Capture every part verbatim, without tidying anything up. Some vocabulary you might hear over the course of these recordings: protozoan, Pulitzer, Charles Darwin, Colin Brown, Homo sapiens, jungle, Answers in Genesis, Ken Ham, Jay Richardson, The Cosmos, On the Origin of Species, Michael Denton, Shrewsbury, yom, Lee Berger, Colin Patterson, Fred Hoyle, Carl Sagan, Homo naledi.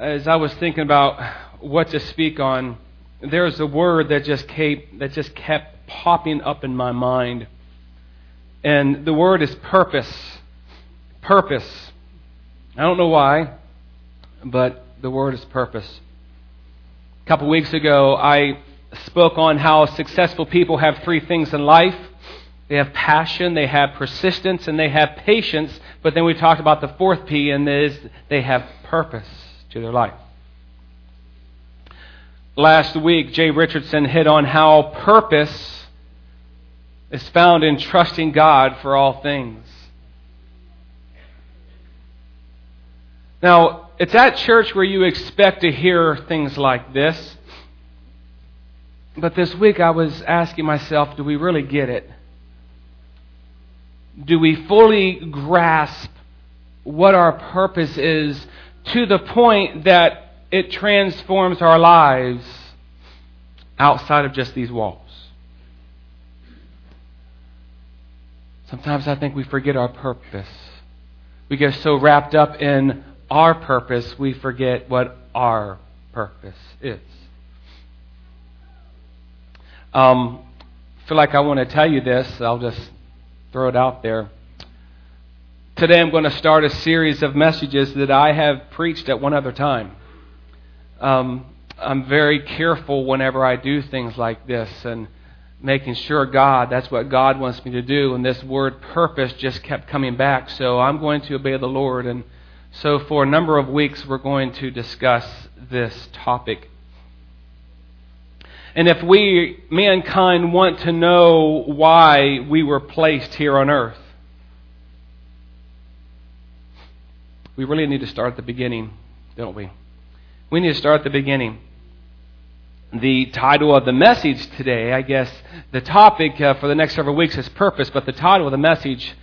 as I was thinking about what to speak on, there's a word that just kept, that just kept popping up in my mind. And the word is purpose. Purpose. I don't know why, but the word is purpose. A couple weeks ago, I spoke on how successful people have three things in life. They have passion, they have persistence, and they have patience. But then we talked about the fourth P, and that is they have purpose to their life. Last week, Jay Richardson hit on how purpose is found in trusting God for all things. Now, it's at church where you expect to hear things like this. But this week I was asking myself, do we really get it? Do we fully grasp what our purpose is to the point that it transforms our lives outside of just these walls? Sometimes I think we forget our purpose. We get so wrapped up in our purpose, we forget what our purpose is. Um, I feel like I want to tell you this. I'll just throw it out there. Today I'm going to start a series of messages that I have preached at one other time. Um, I'm very careful whenever I do things like this and making sure God, that's what God wants me to do. And this word purpose just kept coming back. So I'm going to obey the Lord. And so for a number of weeks, we're going to discuss this topic. And if we, mankind, want to know why we were placed here on earth, we really need to start at the beginning, don't we? We need to start at the beginning. The title of the message today, I guess, the topic uh, for the next several weeks is purpose, but the title of the message,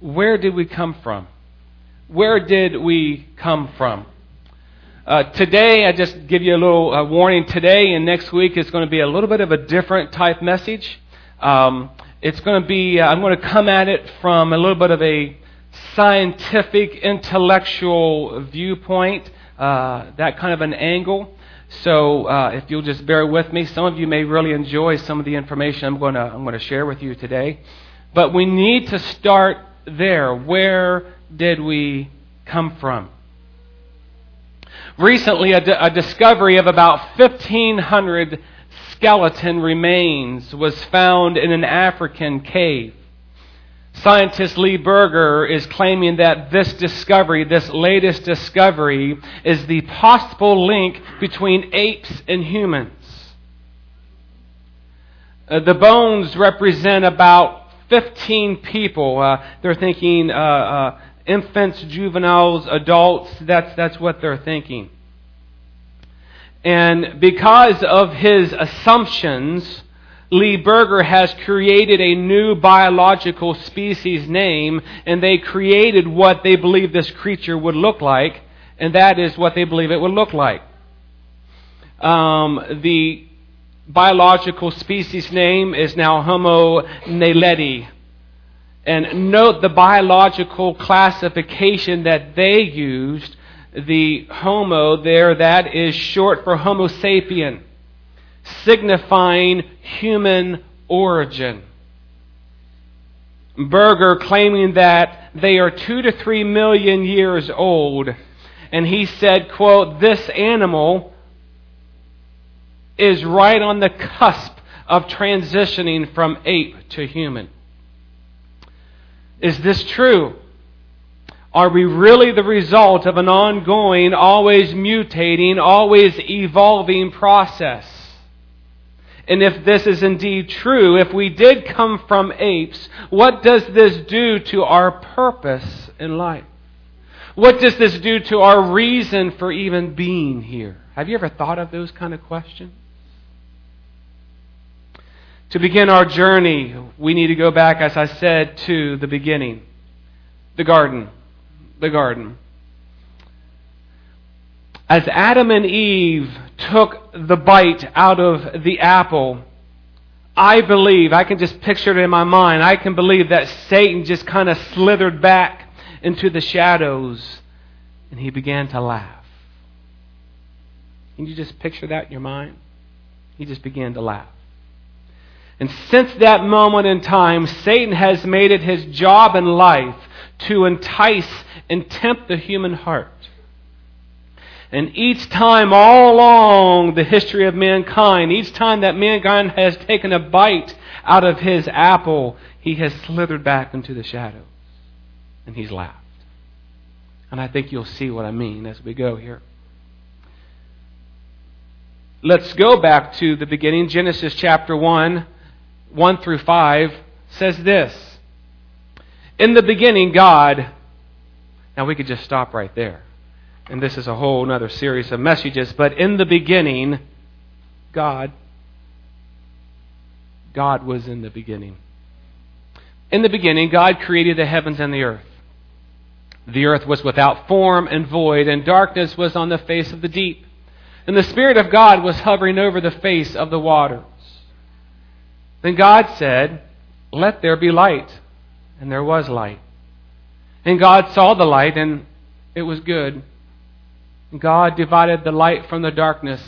where did we come from? Where did we come from? Uh, today, I just give you a little uh, warning. Today and next week, it's going to be a little bit of a different type message. Um, it's going to be, uh, I'm going to come at it from a little bit of a scientific, intellectual viewpoint. Uh, that kind of an angle. So uh, if you'll just bear with me, some of you may really enjoy some of the information I'm going to I'm going to share with you today. But we need to start there. Where did we come from? Recently, a, d- a discovery of about fifteen hundred skeleton remains was found in an African cave. Scientist Lee Berger is claiming that this discovery, this latest discovery, is the possible link between apes and humans. Uh, the bones represent about fifteen people. Uh, they're thinking uh, uh, infants, juveniles, adults. That's, that's what they're thinking. And because of his assumptions, Lee Berger has created a new biological species name, and they created what they believe this creature would look like, and that is what they believe it would look like. Um, the biological species name is now Homo naledi. And note the biological classification that they used, the Homo there, that is short for Homo sapien, signifying human origin. Berger claiming that they are two to three million years old. And he said, quote, "This animal is right on the cusp of transitioning from ape to human." Is this true? Are we really the result of an ongoing, always mutating, always evolving process? And if this is indeed true, if we did come from apes, what does this do to our purpose in life? What does this do to our reason for even being here? Have you ever thought of those kind of questions? To begin our journey, we need to go back, as I said, to the beginning. The garden. The garden. As Adam and Eve took the bite out of the apple, I believe, I can just picture it in my mind, I can believe that Satan just kind of slithered back into the shadows and he began to laugh. Can you just picture that in your mind? He just began to laugh. And since that moment in time, Satan has made it his job in life to entice and tempt the human heart. And each time all along the history of mankind, each time that mankind has taken a bite out of his apple, he has slithered back into the shadows. And he's laughed. And I think you'll see what I mean as we go here. Let's go back to the beginning. Genesis chapter one, one through five says this. In the beginning, God... Now we could just stop right there. And this is a whole other series of messages. But in the beginning, God, God was in the beginning. In the beginning, God created the heavens and the earth. The earth was without form and void, and darkness was on the face of the deep. And the Spirit of God was hovering over the face of the waters. Then God said, "Let there be light." And there was light. And God saw the light, and it was good. God divided the light from the darkness.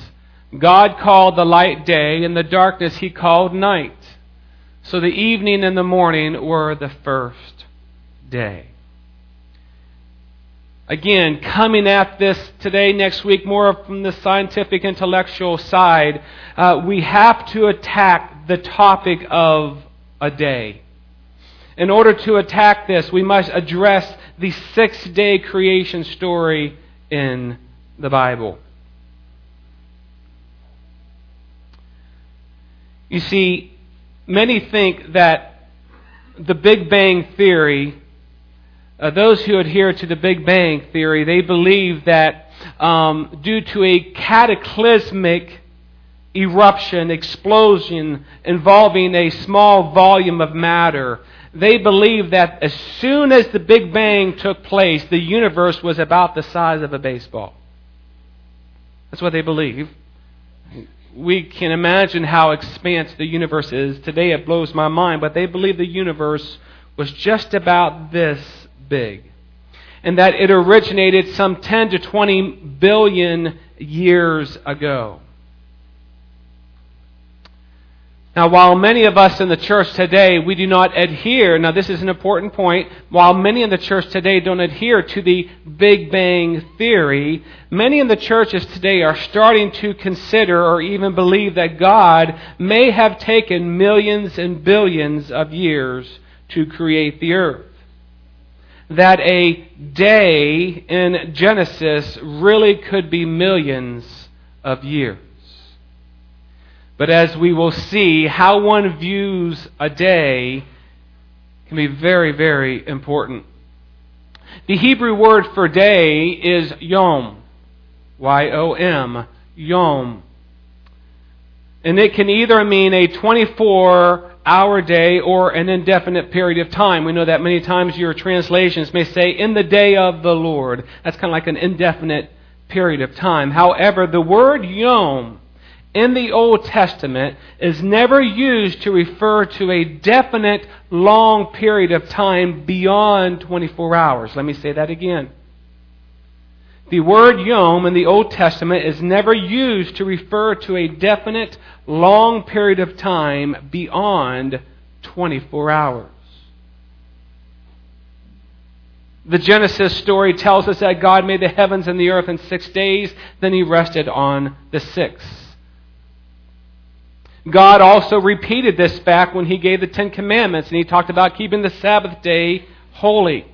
God called the light day, and the darkness He called night. So the evening and the morning were the first day. Again, coming at this today, next week, more from the scientific intellectual side, uh, we have to attack the topic of a day. In order to attack this, we must address the six-day creation story in the Bible. You see, many think that the Big Bang Theory, uh, those who adhere to the Big Bang Theory, they believe that um, due to a cataclysmic eruption, explosion involving a small volume of matter, they believe that as soon as the Big Bang took place, the universe was about the size of a baseball. That's what they believe. We can imagine how expansive the universe is. Today it blows my mind, but they believe the universe was just about this big. And that it originated some ten to twenty billion years ago. Now, while many of us in the church today, we do not adhere, now this is an important point, while many in the church today don't adhere to the Big Bang Theory, many in the churches today are starting to consider or even believe that God may have taken millions and billions of years to create the earth. That a day in Genesis really could be millions of years. But as we will see, how one views a day can be very, very important. The Hebrew word for day is yom, Y O M, yom. And it can either mean a twenty-four hour day or an indefinite period of time. We know that many times your translations may say, in the day of the Lord. That's kind of like an indefinite period of time. However, the word yom in the Old Testament is never used to refer to a definite long period of time beyond twenty-four hours. Let me say that again. The word yom in the Old Testament is never used to refer to a definite long period of time beyond twenty-four hours. The Genesis story tells us that God made the heavens and the earth in six days, then He rested on the sixth. God also repeated this fact when He gave the Ten Commandments, and He talked about keeping the Sabbath day holy.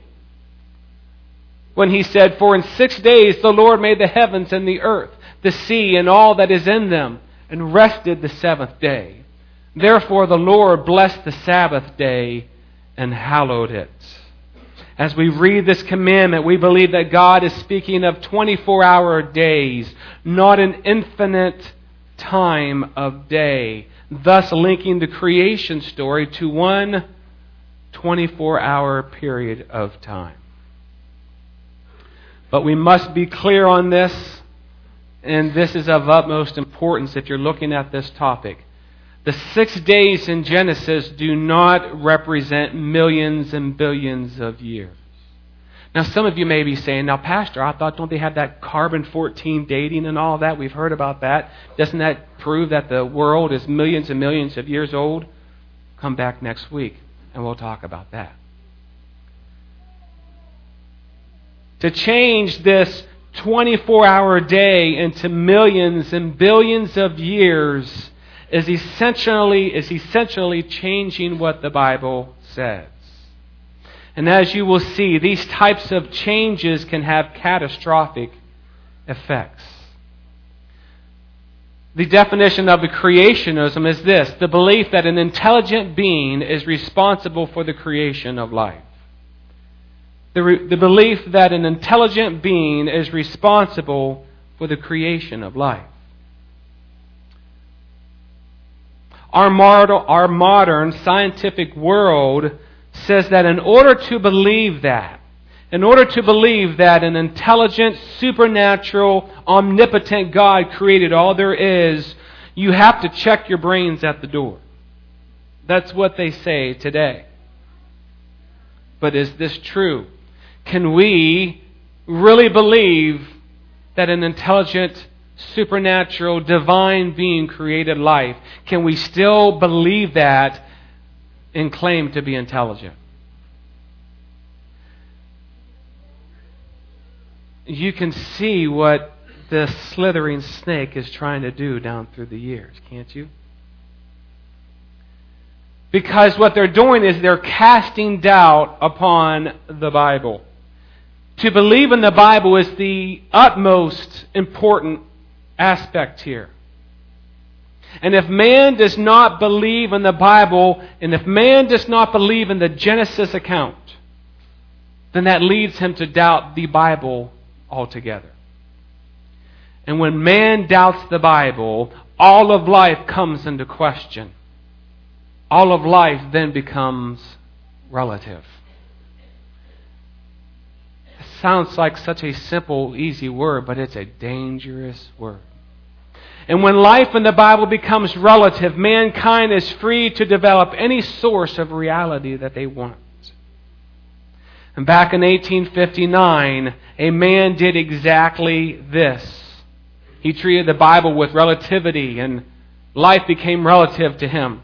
When He said, "For in six days the Lord made the heavens and the earth, the sea and all that is in them, and rested the seventh day. Therefore the Lord blessed the Sabbath day and hallowed it." As we read this commandment, we believe that God is speaking of twenty-four hour days, not an infinite time of day, thus linking the creation story to one twenty-four hour period of time. But we must be clear on this, and this is of utmost importance if you're looking at this topic. The six days in Genesis do not represent millions and billions of years. Now, some of you may be saying, now, Pastor, I thought, don't they have that carbon fourteen dating and all that? We've heard about that. Doesn't that prove that the world is millions and millions of years old? Come back next week, and we'll talk about that. To change this twenty-four hour day into millions and billions of years is essentially is essentially changing what the Bible says. And as you will see, these types of changes can have catastrophic effects. The definition of the creationism is this: the belief that an intelligent being is responsible for the creation of life. The, re- the belief that an intelligent being is responsible for the creation of life. Our, mod- our modern scientific world says that in order to believe that, in order to believe that an intelligent, supernatural, omnipotent God created all there is, you have to check your brains at the door. That's what they say today. But is this true? Can we really believe that an intelligent, supernatural, divine being created life? Can we still believe that and claim to be intelligent? You can see what the slithering snake is trying to do down through the years, can't you? Because what they're doing is they're casting doubt upon the Bible. To believe in the Bible is the utmost important aspect here. And if man does not believe in the Bible, and if man does not believe in the Genesis account, then that leads him to doubt the Bible altogether. And when man doubts the Bible, all of life comes into question. All of life then becomes relative. It sounds like such a simple, easy word, but it's a dangerous word. And when life in the Bible becomes relative, mankind is free to develop any source of reality that they want. And back in eighteen fifty-nine, a man did exactly this. He treated the Bible with relativity, and life became relative to him.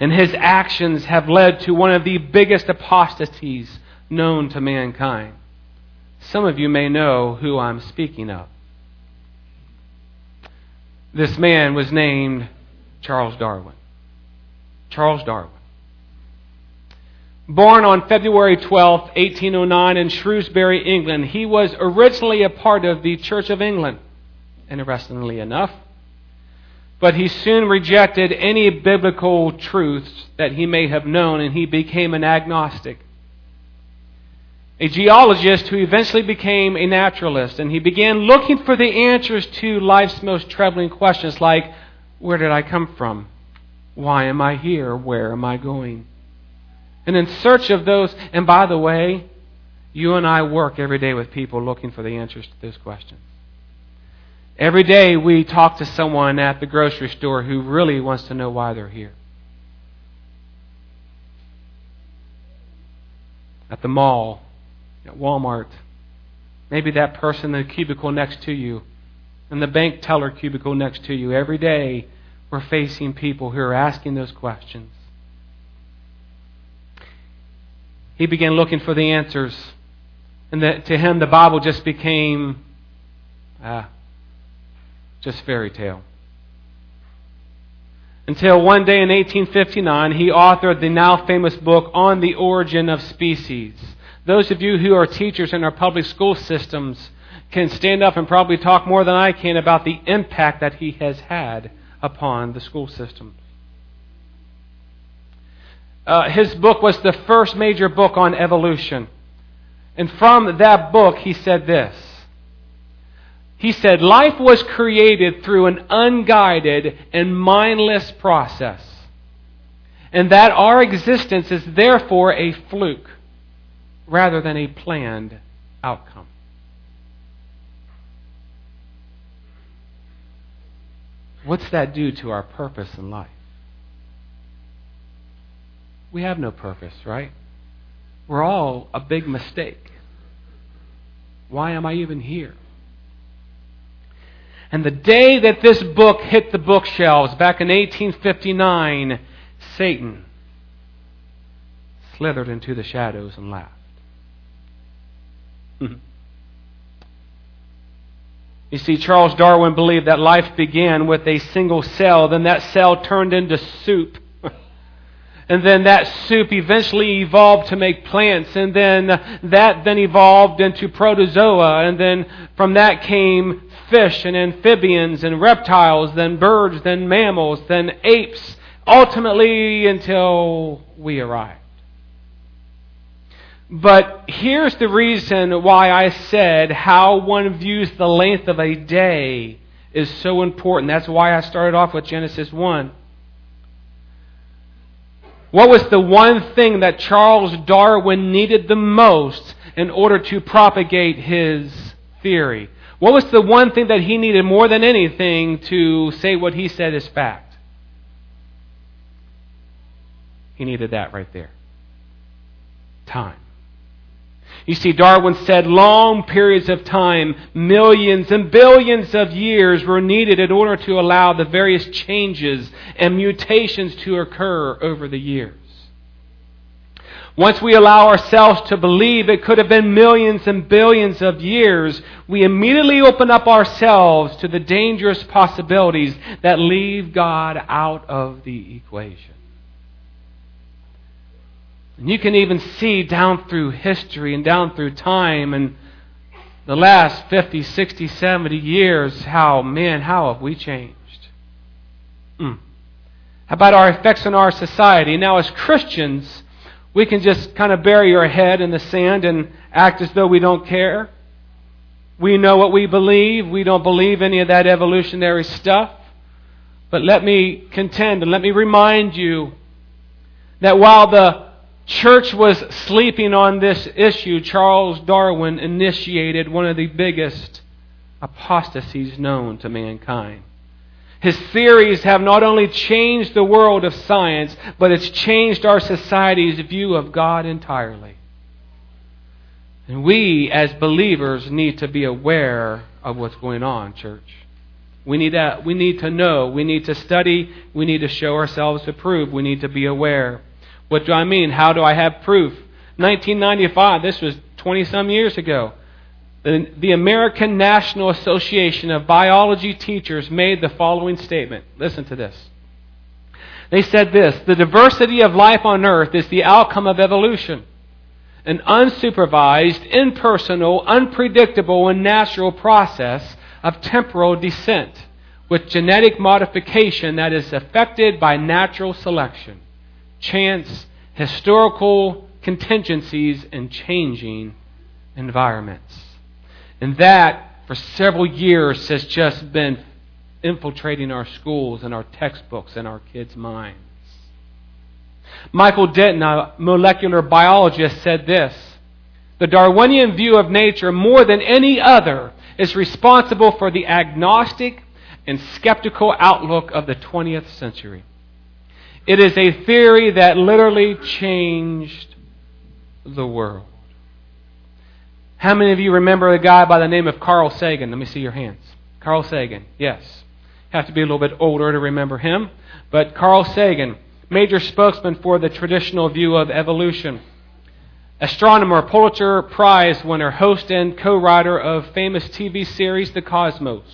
And his actions have led to one of the biggest apostasies known to mankind. Some of you may know who I'm speaking of. This man was named Charles Darwin. Charles Darwin. Born on February twelfth, eighteen oh nine in Shrewsbury, England, he was originally a part of the Church of England, interestingly enough. But he soon rejected any biblical truths that he may have known, and he became an agnostic. A geologist who eventually became a naturalist, and he began looking for the answers to life's most troubling questions like, where did I come from? Why am I here? Where am I going? And in search of those, and by the way, you and I work every day with people looking for the answers to those questions. Every day we talk to someone at the grocery store who really wants to know why they're here. At the mall, at Walmart, maybe that person in the cubicle next to you, in the bank teller cubicle next to you. Every day we're facing people who are asking those questions. He began looking for the answers, and that to him the Bible just became uh, just fairy tale. Until one day in eighteen fifty-nine, he authored the now famous book On the Origin of Species. Those of you who are teachers in our public school systems can stand up and probably talk more than I can about the impact that he has had upon the school system. Uh, his book was the first major book on evolution. And from that book, he said this. He said, life was created through an unguided and mindless process, and that our existence is therefore a fluke rather than a planned outcome. What's that do to our purpose in life? We have no purpose, right? We're all a big mistake. Why am I even here? And the day that this book hit the bookshelves back in eighteen fifty-nine, Satan slithered into the shadows and laughed. You see, Charles Darwin believed that life began with a single cell, then that cell turned into soup. And then that soup eventually evolved to make plants, and then that then evolved into protozoa, and then from that came fish and amphibians and reptiles, then birds, then mammals, then apes, ultimately until we arrived. But here's the reason why I said how one views the length of a day is so important. That's why I started off with Genesis one. What was the one thing that Charles Darwin needed the most in order to propagate his theory? What was the one thing that he needed more than anything to say what he said is fact? He needed that right there. Time. You see, Darwin said long periods of time, millions and billions of years were needed in order to allow the various changes and mutations to occur over the years. Once we allow ourselves to believe it could have been millions and billions of years, we immediately open up ourselves to the dangerous possibilities that leave God out of the equation. And you can even see down through history and down through time and the last fifty, sixty, seventy years, how, man, how have we changed? Mm. How about our effects on our society? Now, as Christians, we can just kind of bury our head in the sand and act as though we don't care. We know what we believe. We don't believe any of that evolutionary stuff. But let me contend and let me remind you that while the Church was sleeping on this issue, Charles Darwin initiated one of the biggest apostasies known to mankind. His theories have not only changed the world of science, but it's changed our society's view of God entirely. And we, as believers, need to be aware of what's going on, church. We need to, we need to know. We need to study. We need to show ourselves to prove. We need to be aware. What do I mean? How do I have proof? nineteen ninety-five, this was twenty-some years ago, the, the American National Association of Biology Teachers made the following statement. Listen to this. They said this: the diversity of life on Earth is the outcome of evolution. An unsupervised, impersonal, unpredictable, and natural process of temporal descent with genetic modification that is affected by natural selection, chance, historical contingencies, and changing environments. And that, for several years, has just been infiltrating our schools and our textbooks and our kids' minds. Michael Denton, a molecular biologist, said this: the Darwinian view of nature, more than any other, is responsible for the agnostic and skeptical outlook of the twentieth century. It is a theory that literally changed the world. How many of you remember a guy by the name of Carl Sagan? Let me see your hands. Carl Sagan, yes. Have to be a little bit older to remember him. But Carl Sagan, major spokesman for the traditional view of evolution. Astronomer, Pulitzer Prize winner, host and co-writer of famous T V series The Cosmos.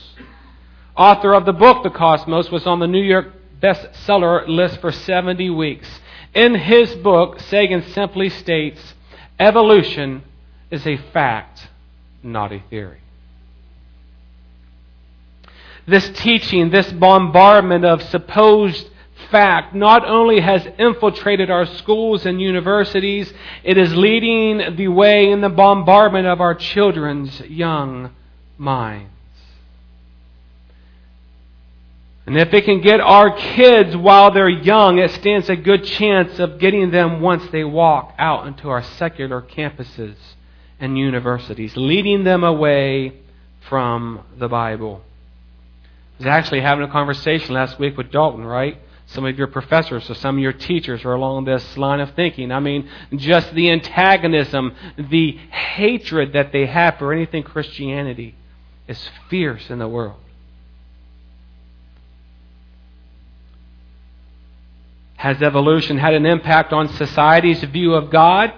Author of the book The Cosmos, was on the New York bestseller list for seventy weeks. In his book, Sagan simply states, evolution is a fact, not a theory. This teaching, this bombardment of supposed fact, not only has infiltrated our schools and universities, it is leading the way in the bombardment of our children's young minds. And if it can get our kids while they're young, it stands a good chance of getting them once they walk out into our secular campuses and universities, leading them away from the Bible. I was actually having a conversation last week with Dalton, right? Some of your professors or some of your teachers are along this line of thinking. I mean, just the antagonism, the hatred that they have for anything Christianity is fierce in the world. Has evolution had an impact on society's view of God?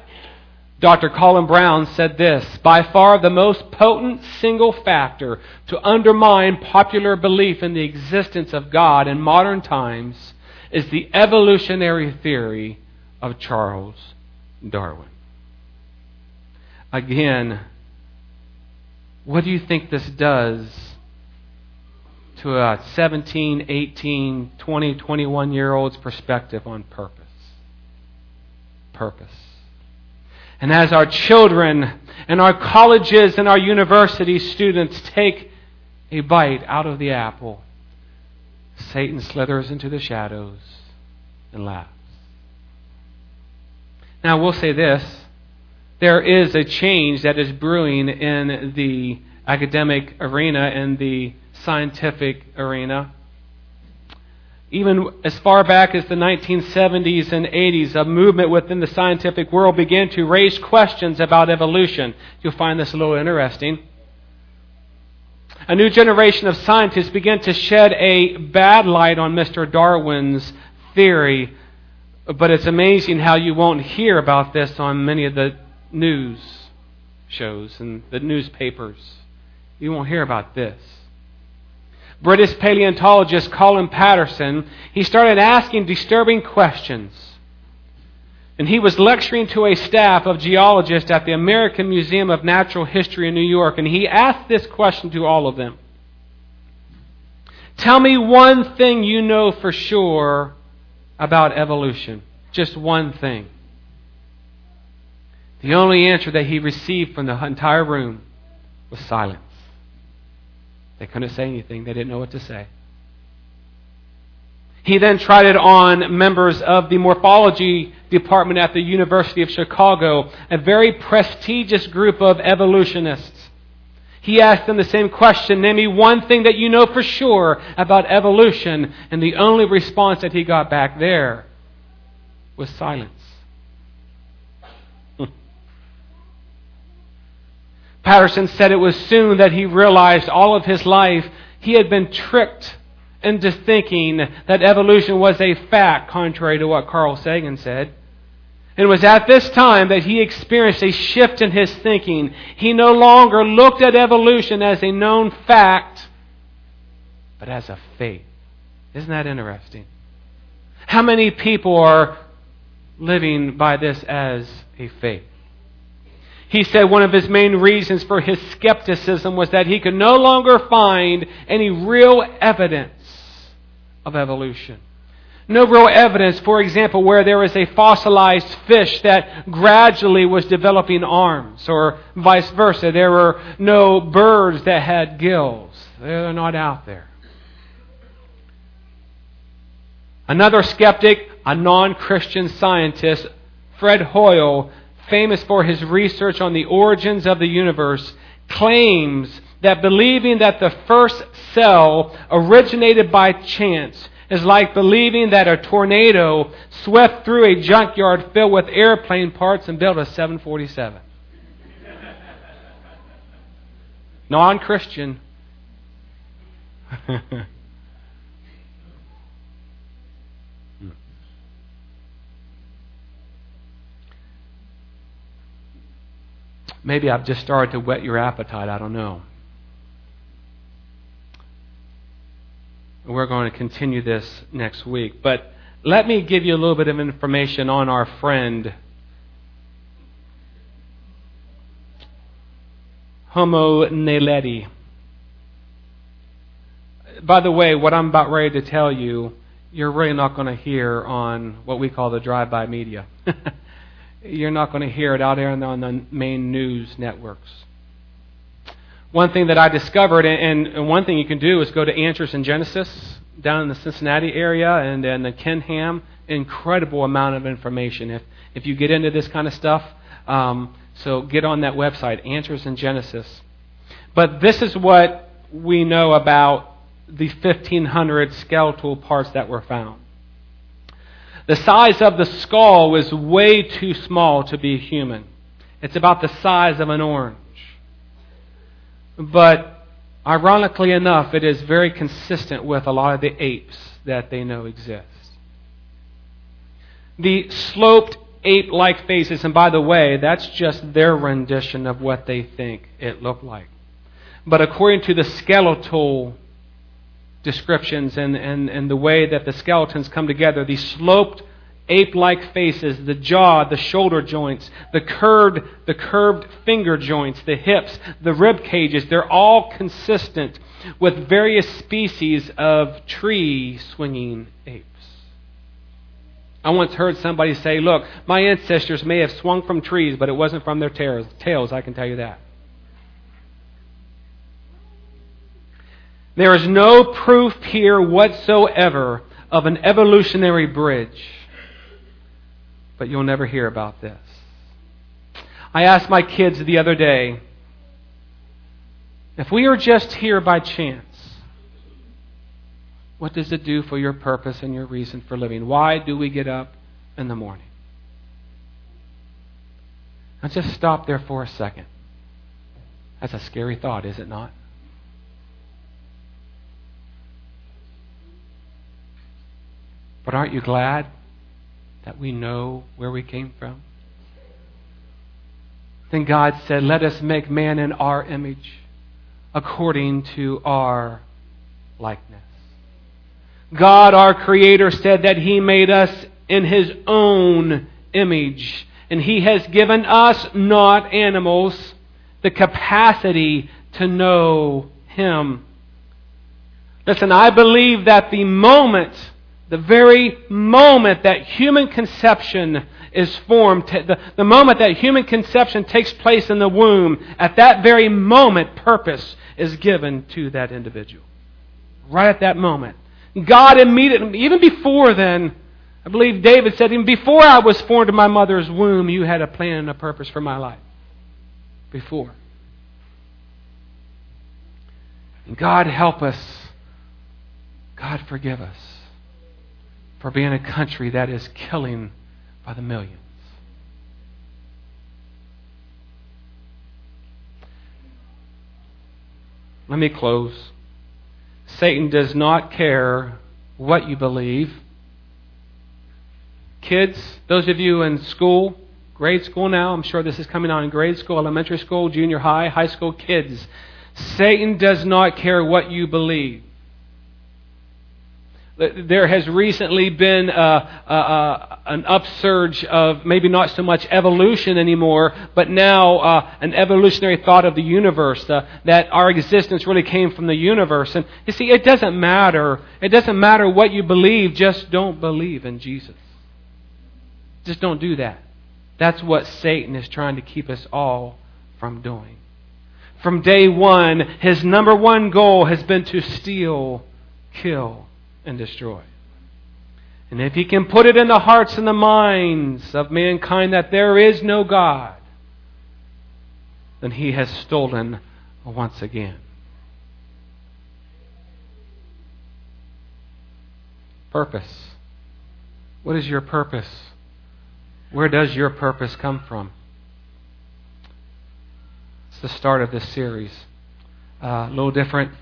Doctor Colin Brown said this, "By far the most potent single factor to undermine popular belief in the existence of God in modern times is the evolutionary theory of Charles Darwin." Again, what do you think this does to a seventeen, eighteen, twenty, twenty-one-year-old's perspective on purpose? Purpose. And as our children and our colleges and our university students take a bite out of the apple, Satan slithers into the shadows and laughs. Now, we'll say this. There is a change that is brewing in the academic arena, in the scientific arena. Even as far back as the nineteen seventies and eighties, a movement within the scientific world began to raise questions about evolution. You'll find this a little interesting. A new generation of scientists began to shed a bad light on Mister Darwin's theory, but it's amazing how you won't hear about this on many of the news shows and the newspapers. You won't hear about this. British paleontologist Colin Patterson, he started asking disturbing questions. And he was lecturing to a staff of geologists at the American Museum of Natural History in New York, and he asked this question to all of them. Tell me one thing you know for sure about evolution. Just one thing. The only answer that he received from the entire room was silence. They couldn't say anything. They didn't know what to say. He then tried it on members of the morphology department at the University of Chicago, a very prestigious group of evolutionists. He asked them the same question, name me one thing that you know for sure about evolution, and the only response that he got back there was silence. Patterson said it was soon that he realized all of his life he had been tricked into thinking that evolution was a fact, contrary to what Carl Sagan said. It was at this time that he experienced a shift in his thinking. He no longer looked at evolution as a known fact, but as a faith. Isn't that interesting? How many people are living by this as a faith? He said one of his main reasons for his skepticism was that he could no longer find any real evidence of evolution. No real evidence, for example, where there is a fossilized fish that gradually was developing arms, or vice versa. There were no birds that had gills. They're not out there. Another skeptic, a non-Christian scientist, Fred Hoyle, famous for his research on the origins of the universe, claims that believing that the first cell originated by chance is like believing that a tornado swept through a junkyard filled with airplane parts and built a seven forty-seven. Non-Christian. Maybe I've just started to whet your appetite. I don't know. We're going to continue this next week. But let me give you a little bit of information on our friend, Homo naledi. By the way, what I'm about ready to tell you, you're really not going to hear on what we call the drive-by media. You're not going to hear it out there on the main news networks. One thing that I discovered, and one thing you can do, is go to Answers in Genesis down in the Cincinnati area, and then the Ken Ham. Incredible amount of information if if you get into this kind of stuff. Um, so get on that website, Answers in Genesis. But this is what we know about the fifteen hundred skeletal parts that were found. The size of the skull is way too small to be human. It's about the size of an orange. But ironically enough, it is very consistent with a lot of the apes that they know exist. The sloped ape-like faces, and by the way, that's just their rendition of what they think it looked like. But according to the skeletal descriptions and, and, and the way that the skeletons come together, these sloped ape-like faces, the jaw, the shoulder joints, the curved, the curved finger joints, the hips, the rib cages, they're all consistent with various species of tree-swinging apes. I once heard somebody say, look, my ancestors may have swung from trees, but it wasn't from their tails, I can tell you that. There is no proof here whatsoever of an evolutionary bridge. But you'll never hear about this. I asked my kids the other day, if we are just here by chance, what does it do for your purpose and your reason for living? Why do we get up in the morning? Now just stop there for a second. That's a scary thought, is it not? But aren't you glad that we know where we came from? Then God said, let us make man in our image according to our likeness. God, our Creator, said that He made us in His own image. And He has given us, not animals, the capacity to know Him. Listen, I believe that the moment The very moment that human conception is formed, the, the moment that human conception takes place in the womb, at that very moment, purpose is given to that individual. Right at that moment. God immediately, even before then, I believe David said, even before I was formed in my mother's womb, you had a plan and a purpose for my life. Before. And God help us. God forgive us for being a country that is killing by the millions. Let me close. Satan does not care what you believe. Kids, those of you in school, grade school now, I'm sure this is coming on in grade school, elementary school, junior high, high school, kids. Satan does not care what you believe. There has recently been a, a, a, an upsurge of maybe not so much evolution anymore, but now uh, an evolutionary thought of the universe, uh, that our existence really came from the universe. And you see, it doesn't matter. It doesn't matter what you believe. Just don't believe in Jesus. Just don't do that. That's what Satan is trying to keep us all from doing. From day one, his number one goal has been to steal, kill, and destroy. And if he can put it in the hearts and the minds of mankind that there is no God, then he has stolen once again. Purpose. What is your purpose? Where does your purpose come from? It's the start of this series. Uh, a little different.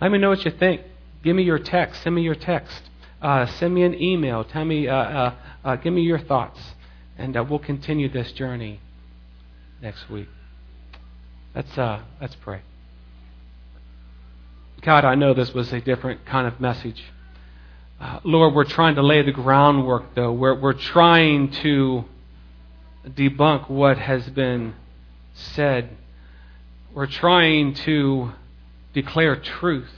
Let me know what you think. Give me your text. Send me your text. Uh, send me an email. Tell me. Uh, uh, uh, give me your thoughts, and uh, we'll continue this journey next week. Let's uh, let's pray. God, I know this was a different kind of message. Uh, Lord, we're trying to lay the groundwork, though. We're we're trying to debunk what has been said. We're trying to declare truth.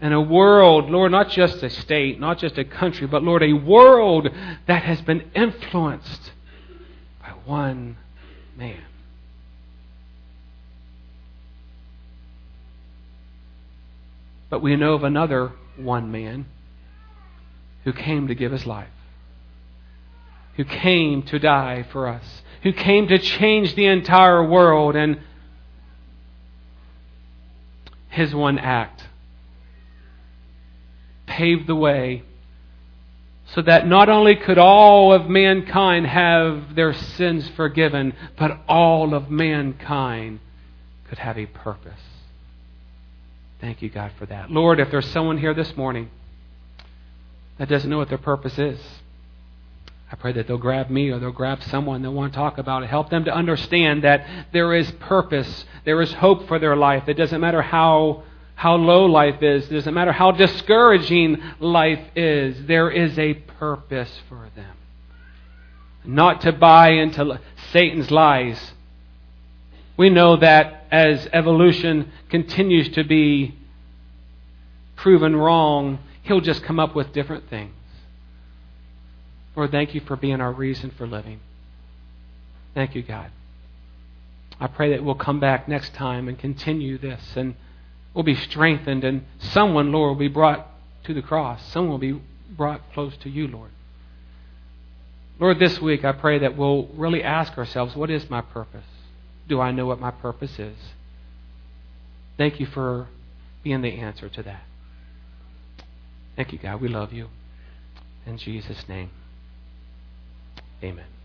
And a world, Lord, not just a state, not just a country, but, Lord, a world that has been influenced by one man. But we know of another one man who came to give his life, who came to die for us, who came to change the entire world. And his one act paved the way so that not only could all of mankind have their sins forgiven, but all of mankind could have a purpose. Thank you, God, for that. Lord, if there's someone here this morning that doesn't know what their purpose is, I pray that they'll grab me or they'll grab someone they'll want to talk about it. Help them to understand that there is purpose. There is hope for their life. It doesn't matter how how low life is. It doesn't matter how discouraging life is. There is a purpose for them. Not to buy into Satan's lies. We know that as evolution continues to be proven wrong, he'll just come up with different things. Lord, thank you for being our reason for living. Thank you, God. I pray that we'll come back next time and continue this, and we'll be strengthened, and someone, Lord, will be brought to the cross. Someone will be brought close to you, Lord. Lord, this week I pray that we'll really ask ourselves, what is my purpose? Do I know what my purpose is? Thank you for being the answer to that. Thank you, God. We love you. In Jesus' name. Amen.